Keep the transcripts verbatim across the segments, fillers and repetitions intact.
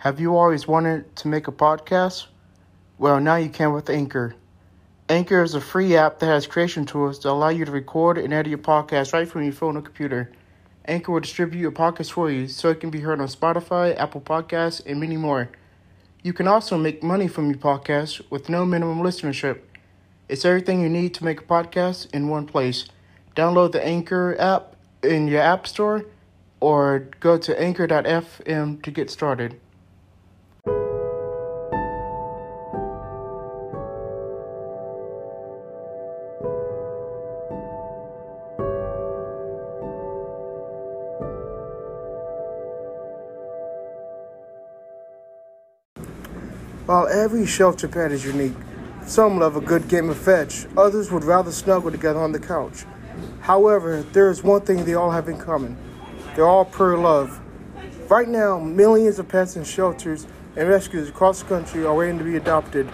Have you always wanted to make a podcast? Well, now you can with Anchor. Anchor is a free app that has creation tools that allow you to record and edit your podcast right from your phone or computer. Anchor will distribute your podcast for you so it can be heard on Spotify, Apple Podcasts, and many more. You can also make money from your podcast with no minimum listenership. It's everything you need to make a podcast in one place. Download the Anchor app in your app store or go to anchor dot f m to get started. While every shelter pet is unique, some love a good game of fetch, others would rather snuggle together on the couch. However, there is one thing they all have in common. They're all pure love. Right now, millions of pets in shelters and rescues across the country are waiting to be adopted.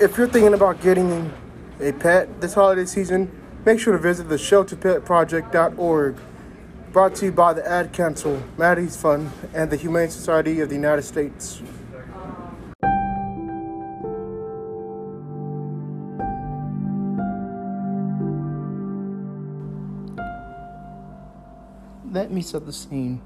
If you're thinking about getting a pet this holiday season, make sure to visit the shelter pet project dot org. Brought to you by the Ad Council, Maddie's Fund, and the Humane Society of the United States. Let me set the scene.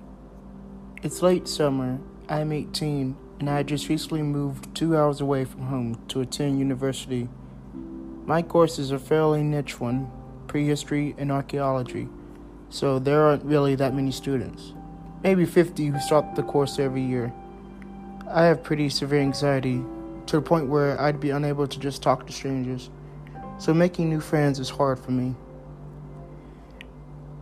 It's late summer. I'm eighteen, and I just recently moved two hours away from home to attend university. My course is a fairly niche one, prehistory and archaeology, so there aren't really that many students. Maybe fifty who start the course every year. I have pretty severe anxiety, to the point where I'd be unable to just talk to strangers, so making new friends is hard for me.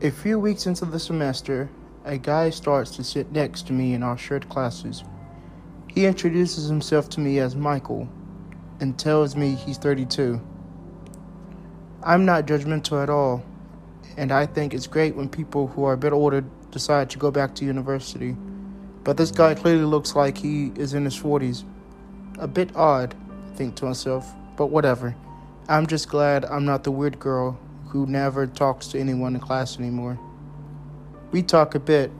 A few weeks into the semester, a guy starts to sit next to me in our shared classes. He introduces himself to me as Michael and tells me he's thirty-two. I'm not judgmental at all, and I think it's great when people who are a bit older decide to go back to university. But this guy clearly looks like he is in his forties. A bit odd, I think to myself, but whatever. I'm just glad I'm not the weird girl who never talks to anyone in class anymore. We talk a bit,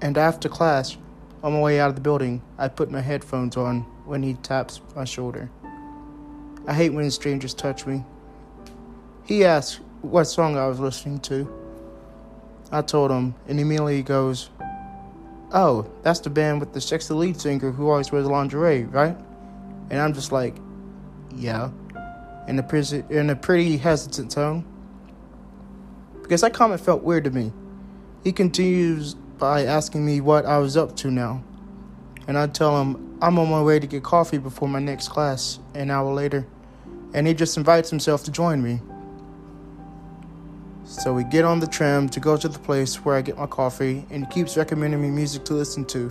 and after class, on my way out of the building, I put my headphones on when he taps my shoulder. I hate when strangers touch me. He asks what song I was listening to. I told him, and immediately he goes, "Oh, that's the band with the sexy lead singer who always wears lingerie, right?" And I'm just like, "Yeah," in a pretty, in a pretty hesitant tone, because that comment felt weird to me. He continues by asking me what I was up to now, and I tell him I'm on my way to get coffee before my next class an hour later, and he just invites himself to join me. So we get on the tram to go to the place where I get my coffee, and he keeps recommending me music to listen to.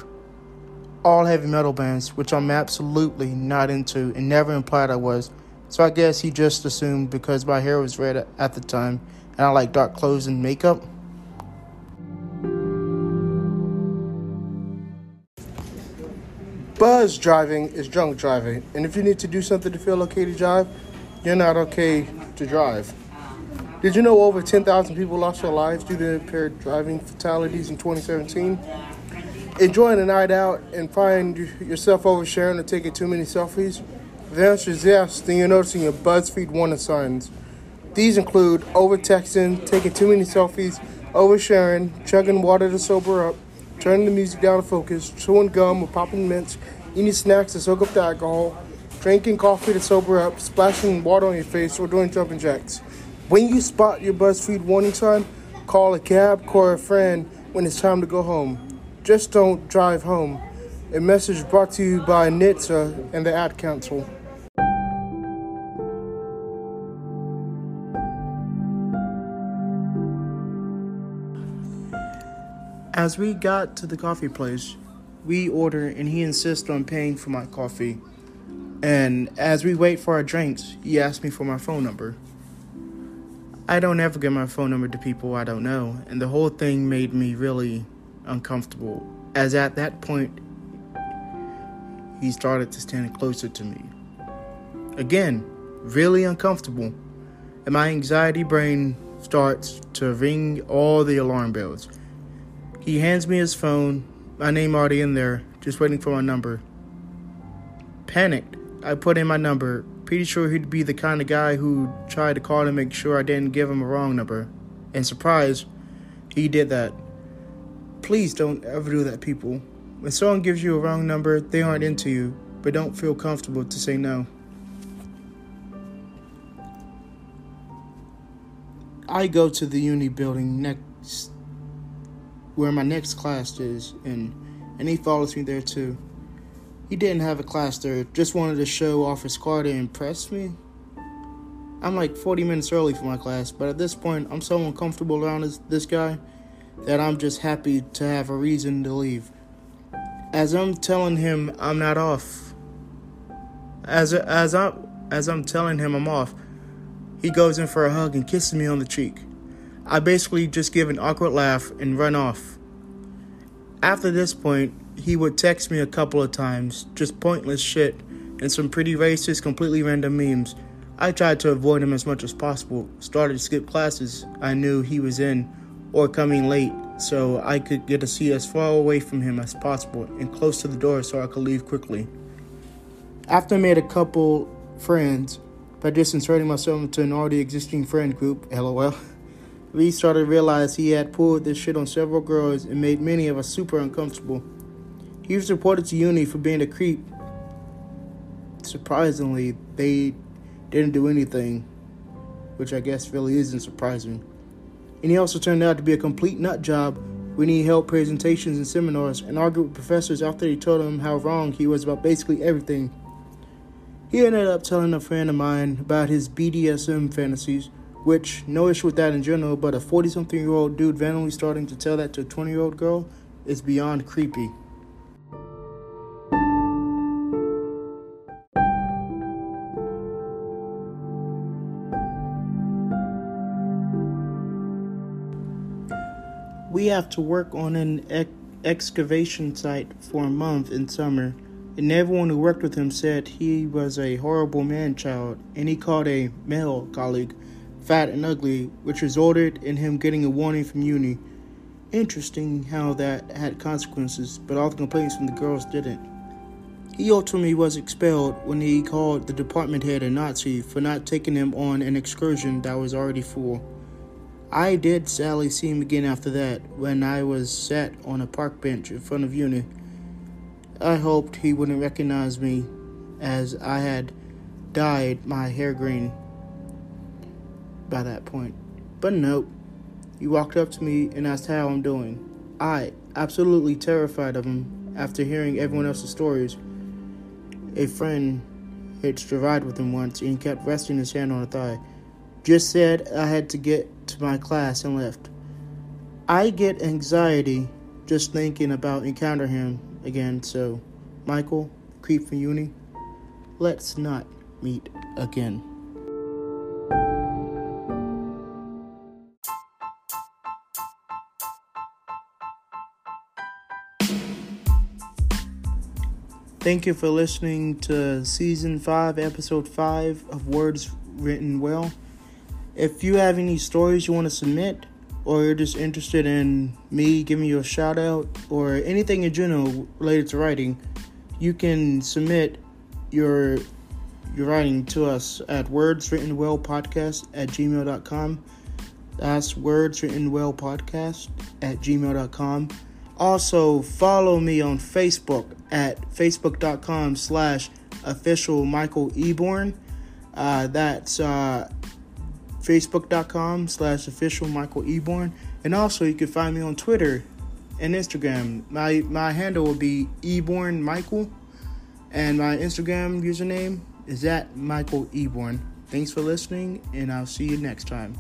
All heavy metal bands, which I'm absolutely not into and never implied I was, so I guess he just assumed because my hair was red at the time and I like dark clothes and makeup. Buzz driving is drunk driving, and if you need to do something to feel okay to drive, you're not okay to drive. Did you know over ten thousand people lost their lives due to impaired driving fatalities in twenty seventeen? Enjoying a night out and find yourself oversharing or taking too many selfies? If the answer is yes, then you're noticing your BuzzFeed warning signs. These include over-texting, taking too many selfies, oversharing, chugging water to sober up, turning the music down to focus, chewing gum or popping mints, eating snacks to soak up the alcohol, drinking coffee to sober up, splashing water on your face, or doing jumping jacks. When you spot your BuzzFeed warning sign, call a cab, call a friend when it's time to go home. Just don't drive home. A message brought to you by N H T S A and the Ad Council. As we got to the coffee place, we order and he insists on paying for my coffee. And as we wait for our drinks, he asks me for my phone number. I don't ever give my phone number to people I don't know, and the whole thing made me really uncomfortable, as at that point, he started to stand closer to me. Again, really uncomfortable, and my anxiety brain starts to ring all the alarm bells. He hands me his phone, my name already in there, just waiting for my number. Panicked, I put in my number, pretty sure he'd be the kind of guy who tried to call to make sure I didn't give him a wrong number. And surprise, he did that. Please don't ever do that, people. When someone gives you a wrong number, they aren't into you, but don't feel comfortable to say no. I go to the uni building next, where my next class is, and, and he follows me there too. He didn't have a class there, just wanted to show off his car to impress me. I'm like forty minutes early for my class, but at this point, I'm so uncomfortable around this, this guy that I'm just happy to have a reason to leave. As I'm telling him I'm not off, as as I as I'm telling him I'm off, he goes in for a hug and kisses me on the cheek. I basically just give an awkward laugh and run off. After this point, he would text me a couple of times, just pointless shit and some pretty racist, completely random memes. I tried to avoid him as much as possible, started to skip classes I knew he was in or coming late so I could get to see as far away from him as possible and close to the door so I could leave quickly. After I made a couple friends by just inserting myself into an already existing friend group, LOL, we started to realize he had pulled this shit on several girls and made many of us super uncomfortable. He was reported to uni for being a creep. Surprisingly, they didn't do anything, which I guess really isn't surprising. And he also turned out to be a complete nut job when he held presentations and seminars and argued with professors after they told him how wrong he was about basically everything. He ended up telling a friend of mine about his B D S M fantasies, which, no issue with that in general, but a forty-something-year-old dude randomly starting to tell that to a twenty-year-old girl is beyond creepy. We have to work on an ex- excavation site for a month in summer, and everyone who worked with him said he was a horrible man-child, and he called a male colleague fat and ugly, which resulted in him getting a warning from uni. Interesting how that had consequences, but all the complaints from the girls didn't. He ultimately was expelled when he called the department head a Nazi for not taking him on an excursion that was already full. I did sadly see him again after that when I was sat on a park bench in front of uni. I hoped he wouldn't recognize me as I had dyed my hair green by that point. But nope, he walked up to me and asked how I'm doing. I, absolutely terrified of him after hearing everyone else's stories. A friend hitched a ride with him once and kept resting his hand on her thigh. Just said I had to get to my class and left. I get anxiety just thinking about encountering him again, so Michael, creep from uni, let's not meet again. Thank you for listening to Season five, Episode five of Words Written Well. If you have any stories you want to submit, or you're just interested in me giving you a shout out, or anything in general related to writing, you can submit your your writing to us at wordswrittenwellpodcast at gmail dot com. That's wordswrittenwellpodcast at gmail dot com. Also, follow me on Facebook at facebook dot com slash official Michael Eborn. Uh, that's... Uh, facebook dot com slash official Michael Eborn. And also you can find me on Twitter and Instagram. My my handle will be Eborn Michael, and my Instagram username is at Michael Eborn. Thanks for listening, and I'll see you next time.